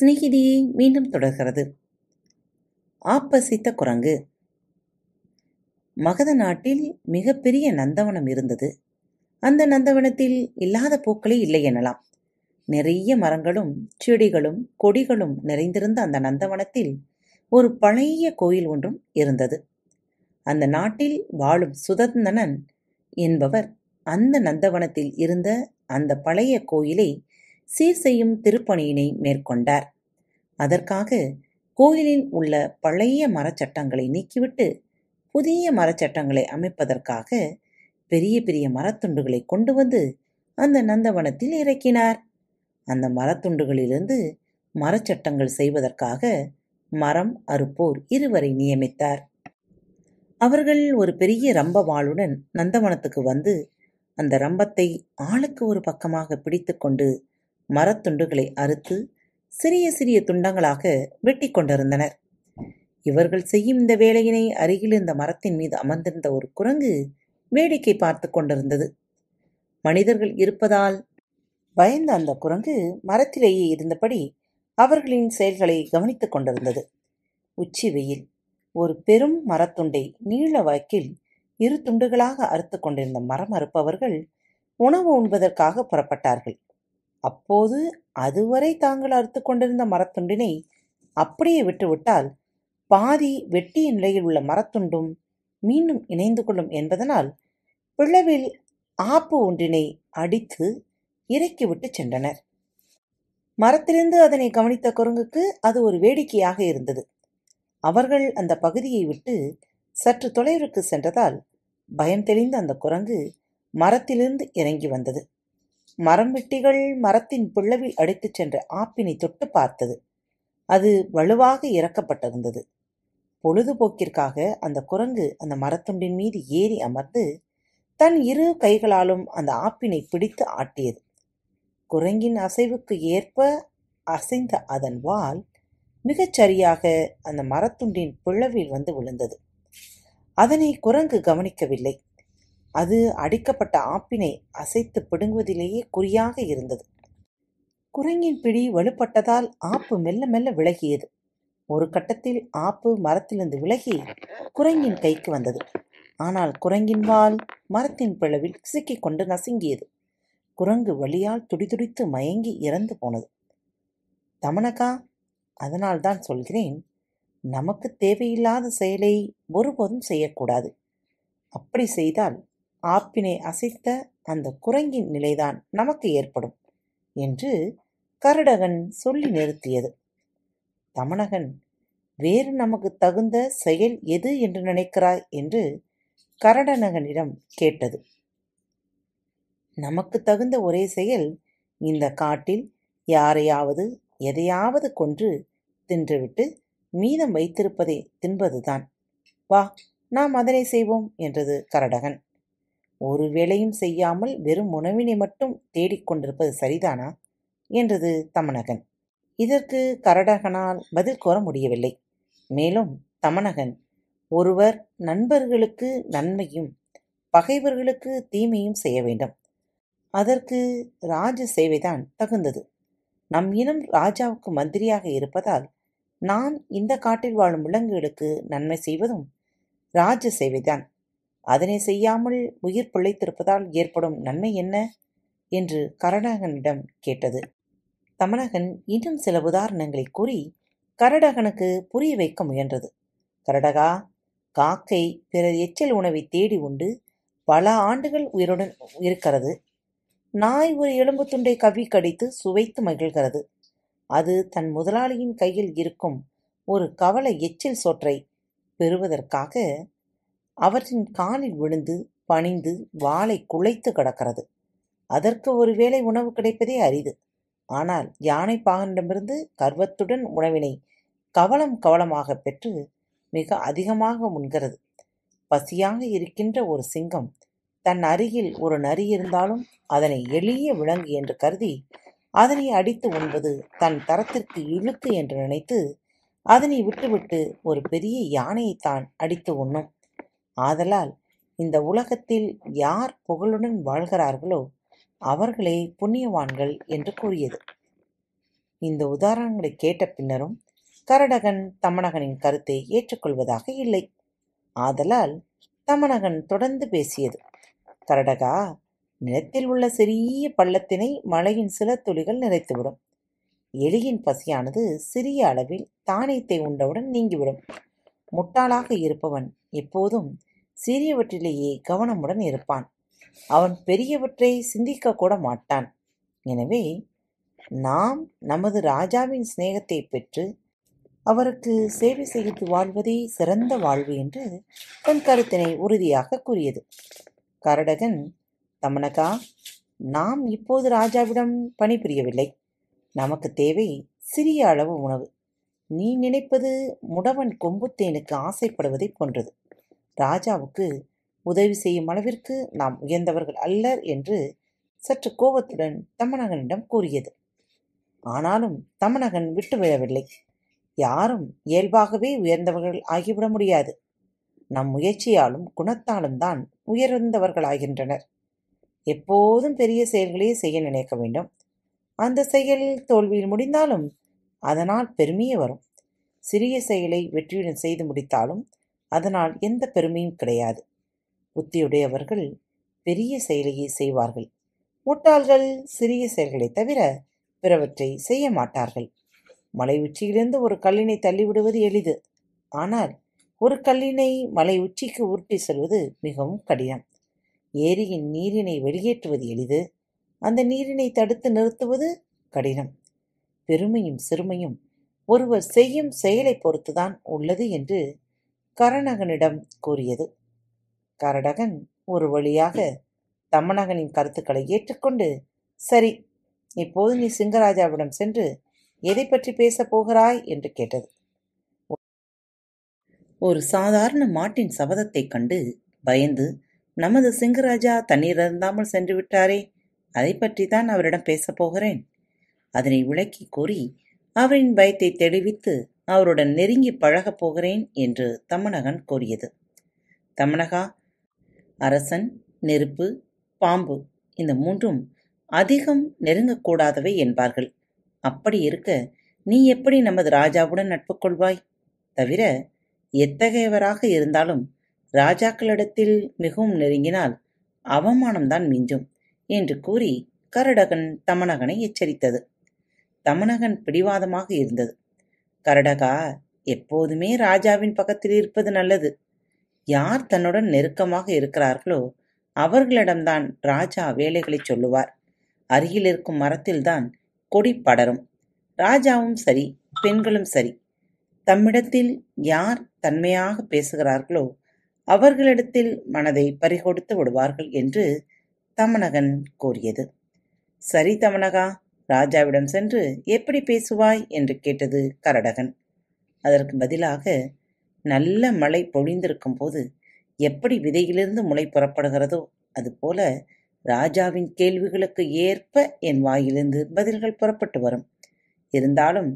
சிநேகிதியை மீண்டும் தொடர்கிறது. ஆப்பசித்த குரங்கு. மகத நாட்டில் மிகப்பெரிய நந்தவனம் இருந்தது. அந்த நந்தவனத்தில் இல்லாத பூக்களே இல்லை எனலாம். நிறைய மரங்களும் செடிகளும் கொடிகளும் நிறைந்திருந்த அந்த நந்தவனத்தில் ஒரு பழைய கோயில் ஒன்றும் இருந்தது. அந்த நாட்டில் வாழும் சுதந்தனன் என்பவர் அந்த நந்தவனத்தில் இருந்த அந்த பழைய கோயிலை சீர் செய்யும் திருப்பணியினை மேற்கொண்டார். அதற்காக கோயிலில் உள்ள பழைய மரச்சட்டங்களை நீக்கிவிட்டு புதிய மரச்சட்டங்களை அமைப்பதற்காக பெரிய பெரிய மரத்துண்டுகளை கொண்டு வந்து அந்த நந்தவனத்தில் இறக்கினார். அந்த மரத்துண்டுகளிலிருந்து மரச்சட்டங்கள் செய்வதற்காக மரம் அறுப்போர் இருவரை நியமித்தார். அவர்கள் ஒரு பெரிய ரம்ப வாளுடன் நந்தவனத்துக்கு வந்து அந்த ரம்பத்தை ஆளுக்கு ஒரு பக்கமாக பிடித்து கொண்டு மரத்துண்டுகளை அறுத்து சிறிய சிறிய துண்டங்களாக வெட்டி கொண்டிருந்தனர். இவர்கள் செய்யும் இந்த வேலையினை அருகில் இருந்த மரத்தின் மீது அமர்ந்திருந்த ஒரு குரங்கு வேடிக்கை பார்த்து கொண்டிருந்தது. மனிதர்கள் இருப்பதால் பயந்த அந்த குரங்கு மரத்திலேயே இருந்தபடி அவர்களின் செயல்களை கவனித்து கொண்டிருந்தது. உச்சி வெயில். ஒரு பெரும் மரத்துண்டை நீள வாக்கில் இரு துண்டுகளாக அறுத்து கொண்டிருந்த மரம் அறுப்பவர்கள் உணவு உண்பதற்காக புறப்பட்டார்கள். அப்போது அதுவரை தாங்கள் அறுத்து கொண்டிருந்த மரத்துண்டினை அப்படியே விட்டுவிட்டால் பாதி வெட்டிய நிலையில் உள்ள மரத்துண்டும் மீண்டும் இணைந்து கொள்ளும் என்பதனால் பிளவில் ஆப்பு ஒன்றினை அடித்து இறக்கிவிட்டு சென்றனர். மரத்திலிருந்து அதனை கவனித்த குரங்குக்கு அது ஒரு வேடிக்கையாக இருந்தது. அவர்கள் அந்த பகுதியை விட்டு சற்று தொலைவிற்கு சென்றதால் பயம் தெளிந்த அந்த குரங்கு மரத்திலிருந்து இறங்கி வந்தது. மரம் வெட்டிகள் மரத்தின் பிளவில் அடித்து சென்ற ஆப்பினை தொட்டு பார்த்தது. அது வலுவாக இறக்கப்பட்டிருந்தது. பொழுதுபோக்கிற்காக அந்த குரங்கு அந்த மரத்துண்டின் மீது ஏறி அமர்ந்து தன் இரு கைகளாலும் அந்த ஆப்பினை பிடித்து ஆட்டியது. குரங்கின் அசைவுக்கு ஏற்ப அசைந்த அதன் வால் மிகச்சரியாக அந்த மரத்துண்டின் பிளவில் வந்து விழுந்தது. அதனை குரங்கு கவனிக்கவில்லை. அது அடிக்கப்பட்ட ஆப்பினை அசைத்து பிடுங்குவதிலேயே குறியாக இருந்தது. குரங்கின் பிடி வலுப்பட்டதால் ஆப்பு மெல்ல மெல்ல விலகியது. ஒரு கட்டத்தில் ஆப்பு மரத்திலிருந்து விலகி குரங்கின் கைக்கு வந்தது. ஆனால் குரங்கின் வால் மரத்தின் பிளவில் சிக்கிக் கொண்டு நசுங்கியது. குரங்கு வலியால் துடிதுடித்து மயங்கி இறந்து போனது. தமனகா, அதனால் தான் சொல்கிறேன், நமக்கு தேவையில்லாத செயலை ஒருபோதும் செய்யக்கூடாது. அப்படி செய்தால் ஆப்பினை அசைத்த அந்த குரங்கின் நிலைதான் நமக்கு ஏற்படும் என்று கரடகன் சொல்லி நிறுத்தியது. தமனகன், வேறு நமக்கு தகுந்த செயல் எது என்று நினைக்கிறாய் என்று கரடனகனிடம் கேட்டது. நமக்கு தகுந்த ஒரே செயல் இந்த காட்டில் யாரையாவது எதையாவது கொன்று தின்றுவிட்டு மீதம் வைத்திருப்பதை தின்பதுதான். வா, நாம் அதனை செய்வோம் என்றது கரடகன். ஒரு வேளையும் செய்யாமல் வெறும் உணவினை மட்டும் தேடிக்கொண்டிருப்பது சரிதானா என்றது தமனகன். இதற்கு கரடகனால் பதில் கூற முடியவில்லை. மேலும் தமனகன், ஒருவர் நண்பர்களுக்கு நன்மையும் பகைவர்களுக்கு தீமையும் செய்ய வேண்டும். அதற்கு ராஜ சேவைதான் தகுந்தது. நம் இனம் ராஜாவுக்கு மந்திரியாக இருப்பதால் நான் இந்த காட்டில் வாழும் விலங்குகளுக்கு நன்மை செய்வதும் ராஜ சேவைதான். அதனை செய்யாமல் உயிர் பிழைத்திருப்பதால் ஏற்படும் நன்மை என்ன என்று கரடகனிடம் கேட்டது. தமனகன் இன்னும் சில உதாரணங்களை கூறி கரடகனுக்கு புரிய வைக்க முயன்றது. கரடகா, காக்கை பிறர் எச்சல் உணவை தேடி உண்டு பல ஆண்டுகள் உயிருடன் இருக்கிறது. நாய் ஒரு எலும்பு துண்டை கவ்வி கடித்து சுவைத்து மகிழ்கிறது. அது தன் முதலாளியின் கையில் இருக்கும் ஒரு கவலை எச்சில் சோற்றை பெறுவதற்காக அவற்றின் காலில் விழுந்து பணிந்து வாளை குலைத்து கிடக்கிறது. அதற்கு ஒருவேளை உணவு கிடைப்பதே அரிது. ஆனால் யானை பாகனிடமிருந்து கர்வத்துடன் உணவினை கவலம் கவலமாக பெற்று மிக அதிகமாக உண்கிறது. பசியாக இருக்கின்ற ஒரு சிங்கம் தன் அருகில் ஒரு நரி இருந்தாலும் அதனை எளிய விலங்கு என்று கருதி அதனை அடித்து உண்பது தன் தரத்திற்கு இழுக்கு என்று நினைத்து அதனை விட்டுவிட்டு ஒரு பெரிய யானையை தான் அடித்து உண்ணும். ஆதலால் இந்த உலகத்தில் யார் புகழுடன் வாழ்கிறார்களோ அவர்களே புண்ணியவான்கள் என்று கூறியது. இந்த உதாரணங்களை கேட்ட பின்னரும் கரடகன் தமணகனின் கருத்தை ஏற்றுக்கொள்வதாக இல்லை. ஆதலால் தமணகன் தொடர்ந்து பேசியது, கரடகா, நிலத்தில் உள்ள சிறிய பள்ளத்தினை மழையின் சில துளிகள் நிறைத்துவிடும். எலியின் பசியானது சிறிய அளவில் தானியத்தை உண்டவுடன் நீங்கிவிடும். முட்டாளாக இருப்பவன் எப்போதும் சிறியவற்றிலேயே கவனமுடன் இருப்பான். அவன் பெரியவற்றை சிந்திக்க கூட மாட்டான். எனவே நாம் நமது ராஜாவின் சிநேகத்தை பெற்று அவருக்கு சேவை செய்து வாழ்வதே சிறந்த வாழ்வு என்று தன் கருத்தினை உறுதியாக கூறியது. கரடகன், தமனகா, நாம் இப்போது ராஜாவிடம் பணிபுரியவில்லை. நமக்கு தேவை சிறிய அளவு உணவு. நீ நினைப்பது முடவன் கொம்புத்தேனுக்கு ஆசைப்படுவதை போன்றது. ராஜாவுக்கு உதவி செய்யும் அளவிற்கு நாம் உயர்ந்தவர்கள் அல்லர் என்று சற்று கோபத்துடன் தமனகனிடம் கூறியது. ஆனாலும் தமனகன் விட்டு விழவில்லை. யாரும் இயல்பாகவே உயர்ந்தவர்கள் ஆகிவிட முடியாது. நம் முயற்சியாலும் குணத்தாலும் தான் உயர்ந்தவர்களாகின்றனர். எப்போதும் பெரிய செயல்களையே செய்ய நினைக்க வேண்டும். அந்த செயல் தோல்வியில் முடிந்தாலும் அதனால் பெருமையே வரும். சிறிய செயலை வெற்றியுடன் செய்து முடித்தாலும் அதனால் எந்த பெருமையும் கிடையாது. புத்தியுடையவர்கள் பெரிய செயலையே செய்வார்கள். முட்டாள்கள் சிறிய செயல்களை தவிர பிறவற்றை செய்ய மாட்டார்கள். மலை உச்சியிலிருந்து ஒரு கல்லினை தள்ளிவிடுவது எளிது. ஆனால் ஒரு கல்லினை மலை உச்சிக்கு உருட்டி செல்வது மிகவும் கடினம். ஏரியின் நீரினை வெளியேற்றுவது எளிது. அந்த நீரினை தடுத்து நிறுத்துவது கடினம். பெருமையும் சிறுமையும் ஒருவர் செய்யும் செயலை பொறுத்துதான் உள்ளது என்று கரடகனிடம் கூறியது. கரடகன் ஒரு வழியாக தமணகனின் கருத்துக்களை ஏற்றுக்கொண்டு, சரி, இப்போது நீ சிங்கராஜாவிடம் சென்று எதை பற்றி பேசப் போகிறாய் என்று கேட்டது. ஒரு சாதாரண மாட்டின் சபதத்தை கண்டு பயந்து நமது சிங்கராஜா தண்ணீர் அருந்தாமல் சென்று விட்டாரே, அதை பற்றி தான் அவரிடம் பேசப்போகிறேன். அதனை விளக்கி கூறி அவரின் பயத்தை தெளிவித்து அவருடன் நெருங்கி பழகப் போகிறேன் என்று தமணகன் கூறியது. தமணகா, அரசன், நெருப்பு, பாம்பு இந்த மூன்றும் அதிகம் நெருங்கக்கூடாதவை என்பார்கள். அப்படி இருக்க நீ எப்படி நமது ராஜாவுடன் நட்பு கொள்வாய்? தவிர எத்தகையவராக இருந்தாலும் ராஜாக்களிடத்தில் மிகவும் நெருங்கினால் அவமானம்தான் மிஞ்சும் என்று கூறி கரடகன் தமணகனை எச்சரித்தது. தமணகன் பிடிவாதமாக இருந்தது. கரடகா, எப்போதுமே ராஜாவின் பக்கத்தில் இருப்பது நல்லது. யார் தன்னுடன் நெருக்கமாக இருக்கிறார்களோ அவர்களிடம்தான் ராஜா வேலைகளை சொல்லுவார். அருகில் இருக்கும் மரத்தில்தான் கொடி படரும். ராஜாவும் சரி, பெண்களும் சரி, தம்மிடத்தில் யார் தன்மையாக பேசுகிறார்களோ அவர்களிடத்தில் மனதை பறிகொடுத்து விடுவார்கள் என்று தமணகன் கூறியது. சரி தமணகா, ராஜாவிடம் சென்று எப்படி பேசுவாய் என்று கேட்டது கரடகன். அதற்கு பதிலாக, நல்ல மழை பொழிந்திருக்கும் போது எப்படி விதையிலிருந்து முளை புறப்படுகிறதோ அதுபோல ராஜாவின் கேள்விகளுக்கு ஏற்ப என் வாயிலிருந்து பதில்கள் புறப்பட்டு வரும். இருந்தாலும்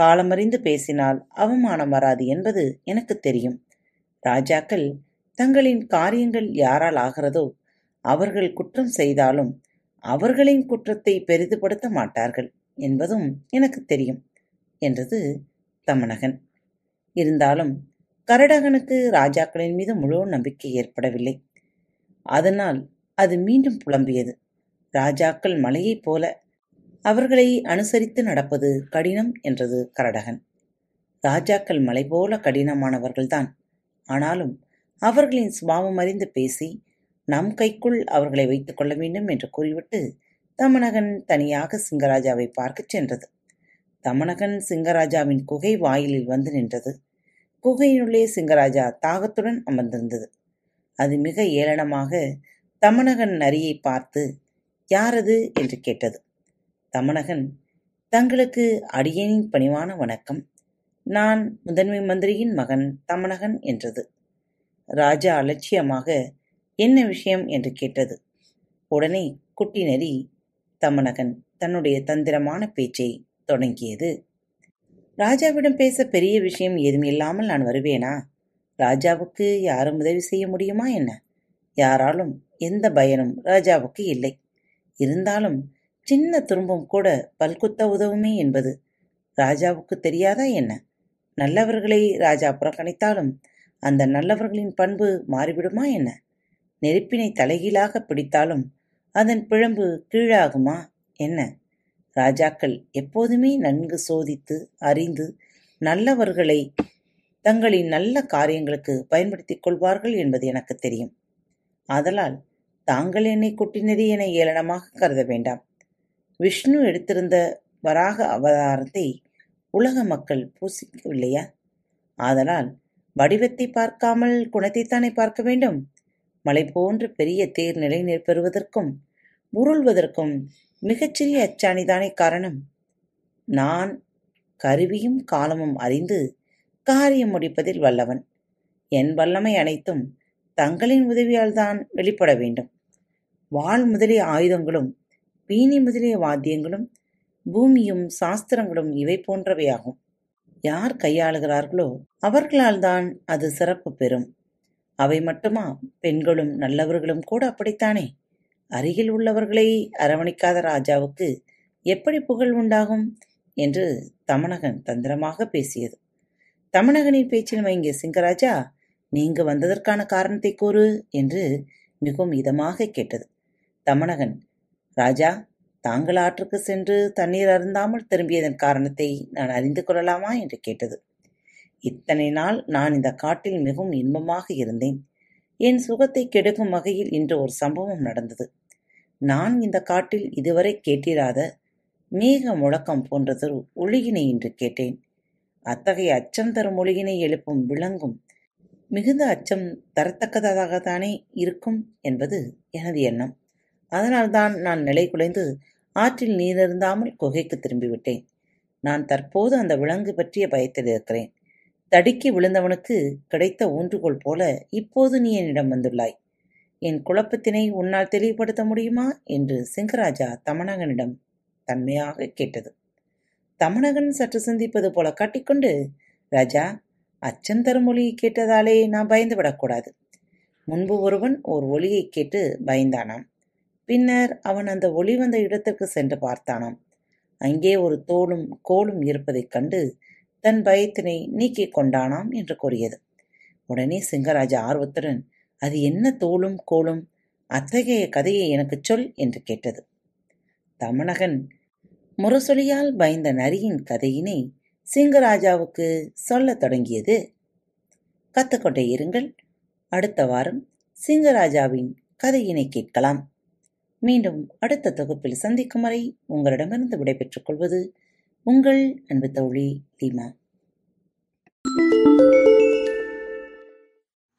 காலமறிந்து பேசினால் அவமானம் வராது என்பது எனக்கு தெரியும். ராஜாக்கள் தங்களின் காரியங்கள் யாரால் ஆகிறதோ அவர்கள் குற்றம் செய்தாலும் அவர்களின் குற்றத்தை பெரிதுபடுத்த மாட்டார்கள் என்பதும் எனக்கு தெரியும் என்றது தமணகன். இருந்தாலும் கரடகனுக்கு ராஜாக்களின் மீது முழு நம்பிக்கை ஏற்படவில்லை. அதனால் அது மீண்டும் புலம்பியது. ராஜாக்கள் மலையைப் போல, அவர்களை அனுசரித்து நடப்பது கடினம் என்றது கரடகன். ராஜாக்கள் மலை போல கடினமானவர்கள்தான். ஆனாலும் அவர்களின் சுபாவம் அறிந்து பேசி நம் கைக்குள் அவர்களை வைத்துக் கொள்ள வேண்டும் என்று கூறிவிட்டு தமணகன் தனியாக சிங்கராஜாவை பார்க்கச் சென்றது. தமணகன் சிங்கராஜாவின் குகை வாயிலில் வந்து நின்றது. குகையினுள்ளே சிங்கராஜா தாகத்துடன் அமர்ந்திருந்தது. அது மிக ஏளனமாக தமணகன் நரியை பார்த்து, யாரது என்று கேட்டது. தமணகன், தங்களுக்கு அடியேனின் பணிவான வணக்கம். நான் முதன்மை மந்திரியின் மகன் தமணகன் என்றது. ராஜா அலட்சியமாக, என்ன விஷயம் என்று கேட்டது. உடனே குட்டி நரி தமணகன் தன்னுடைய தந்திரமான பேச்சை தொடங்கியது. ராஜாவிடம் பேச பெரிய விஷயம் ஏதும் இல்லாமல் நான் வருவேனா? ராஜாவுக்கு யாரும் உதவி செய்ய முடியுமா என்ன? யாராலும் எந்த பயனும் ராஜாவுக்கு இல்லை. இருந்தாலும் சின்ன துரும்பும் கூட பல்குத்த உதவுமே என்பது ராஜாவுக்கு தெரியாதா என்ன? நல்லவர்களை ராஜா புறக்கணித்தாலும் அந்த நல்லவர்களின் பண்பு மாறிவிடுமா என்ன? நெருப்பினை தலைகீழாக பிடித்தாலும் அதன் பிழம்பு கீழாகுமா என்ன? ராஜாக்கள் எப்போதுமே நன்கு சோதித்து அறிந்து நல்லவர்களை தங்களின் நல்ல காரியங்களுக்கு பயன்படுத்திக் கொள்வார்கள் என்பது எனக்கு தெரியும். ஆதலால் தாங்கள் என்னை கொட்டினது என ஏளனமாக கருத வேண்டாம். விஷ்ணு எடுத்திருந்த வராக அவதாரத்தை உலக மக்கள் பூசிக்கவில்லையா? ஆதலால் வடிவத்தை பார்க்காமல் குணத்தைத்தானே பார்க்க வேண்டும். மலை போன்ற பெரிய தேர் நிலை நிற்பெறுவதற்கும் உருள்வதற்கும் மிகச்சிறிய அச்சாணிதானே காரணம். நான் கருவியும் காலமும் அறிந்து காரியம் முடிப்பதில் வல்லவன். என் வல்லமை அனைத்தும் தங்களின் உதவியால் தான் வெளிப்பட வேண்டும். வாள் முதலிய ஆயுதங்களும் பீனி முதலிய வாத்தியங்களும் பூமியும் சாஸ்திரங்களும் இவை போன்றவையாகும். யார் கையாளுகிறார்களோ அவர்களால் தான் அது சிறப்பு பெறும். அவை மட்டுமா? பெண்களும் நல்லவர்களும் கூட அப்படித்தானே. அருகில் உள்ளவர்களை அரவணைக்காத ராஜாவுக்கு எப்படி புகழ் உண்டாகும் என்று தமனகன் தந்திரமாக பேசியது. தமனகனின் பேச்சில் மயங்கிய சிங்கராஜா, நீங்க வந்ததற்கான காரணத்தை கூறு என்று மிகவும் இதமாக கேட்டது. தமனகன், ராஜா, தாங்கள் ஆற்றுக்கு சென்று தண்ணீர் அருந்தாமல் திரும்பியதன் காரணத்தை நான் அறிந்து கொள்ளலாமா என்று கேட்டது. இத்தனை நாள் நான் இந்த காட்டில் மிகவும் இன்பமாக இருந்தேன். என் சுகத்தை கெடுக்கும் வகையில் இன்று ஒரு சம்பவம் நடந்தது. நான் இந்த காட்டில் இதுவரை கேட்டிராத மேக முழக்கம் போன்றதொரு ஒளியினை இன்று கேட்டேன். அத்தகைய அச்சம் தரும் ஒளியினை எழுப்பும் விளங்கும் மிகுந்த அச்சம் தரத்தக்கதாகத்தானே இருக்கும் என்பது எனது எண்ணம். அதனால்தான் நான் நிலை குலைந்து ஆற்றில் நீரருந்தாமல் குகைக்கு திரும்பிவிட்டேன். நான் தற்போது அந்த விலங்கு பற்றிய பயத்தில் இருக்கிறேன். தடுக்கி விழுந்தவனுக்கு கிடைத்த ஊன்றுகோல் போல இப்போது நீ என்னிடம் வந்துள்ளாய். என் குழப்பத்தினை உன்னால் தெளிவுபடுத்த முடியுமா என்று சிங்கராஜா தமனகனிடம் தன்மையாக கேட்டது. தமனகன் சற்று சிந்திப்பது போல காட்டிக்கொண்டு, ராஜா, அச்சம் தரும் ஒளியை கேட்டதாலே நான் பயந்து விடக்கூடாது. முன்பு ஒருவன் ஓர் ஒளியை கேட்டு பயந்தானாம். பின்னர் அவன் அந்த ஒளி வந்த இடத்திற்கு சென்று பார்த்தானாம். அங்கே ஒரு தோளும் கோலும் இருப்பதைக் கண்டு தன் பயத்தினை நீக்கி கொண்டானாம் என்று கூறியது. உடனே சிங்கராஜா ஆர்வத்துடன், அது என்ன தோளும் கோலும்? அத்தகைய கதையை எனக்கு சொல் என்று கேட்டது. தமனகன் முரசொலியால் பயந்த நரியின் கதையினை சிங்கராஜாவுக்கு சொல்லத் தொடங்கியது. கத்துக்கொண்டே இருங்கள். அடுத்த வாரம் சிங்கராஜாவின் கதையினை கேட்கலாம். மீண்டும் அடுத்த தொகுப்பில் சந்திக்கும் வரை உங்களிடமிருந்து விடைபெற்றுக் கொள்வது உங்கள் அன்பு தோழி லீமா.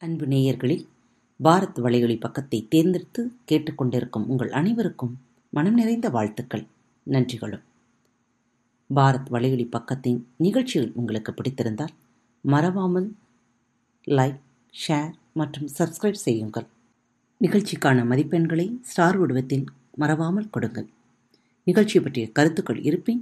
அன்பு நேயர்களில் பாரத் வலையொலி பக்கத்தை தேர்ந்தெடுத்து கேட்டுக்கொண்டிருக்கும் உங்கள் அனைவருக்கும் மனம் நிறைந்த வாழ்த்துக்கள், நன்றிகளும். பாரத் வலையொலி பக்கத்தின் நிகழ்ச்சிகள் உங்களுக்கு பிடித்திருந்தால் மறவாமல் லைக், ஷேர் மற்றும் சப்ஸ்கிரைப் செய்யுங்கள். நிகழ்ச்சிக்கான மதிப்பெண்களை ஸ்டார் வடிவத்தில் மறவாமல் கொடுங்கள். நிகழ்ச்சி பற்றிய கருத்துக்கள் இருப்பின்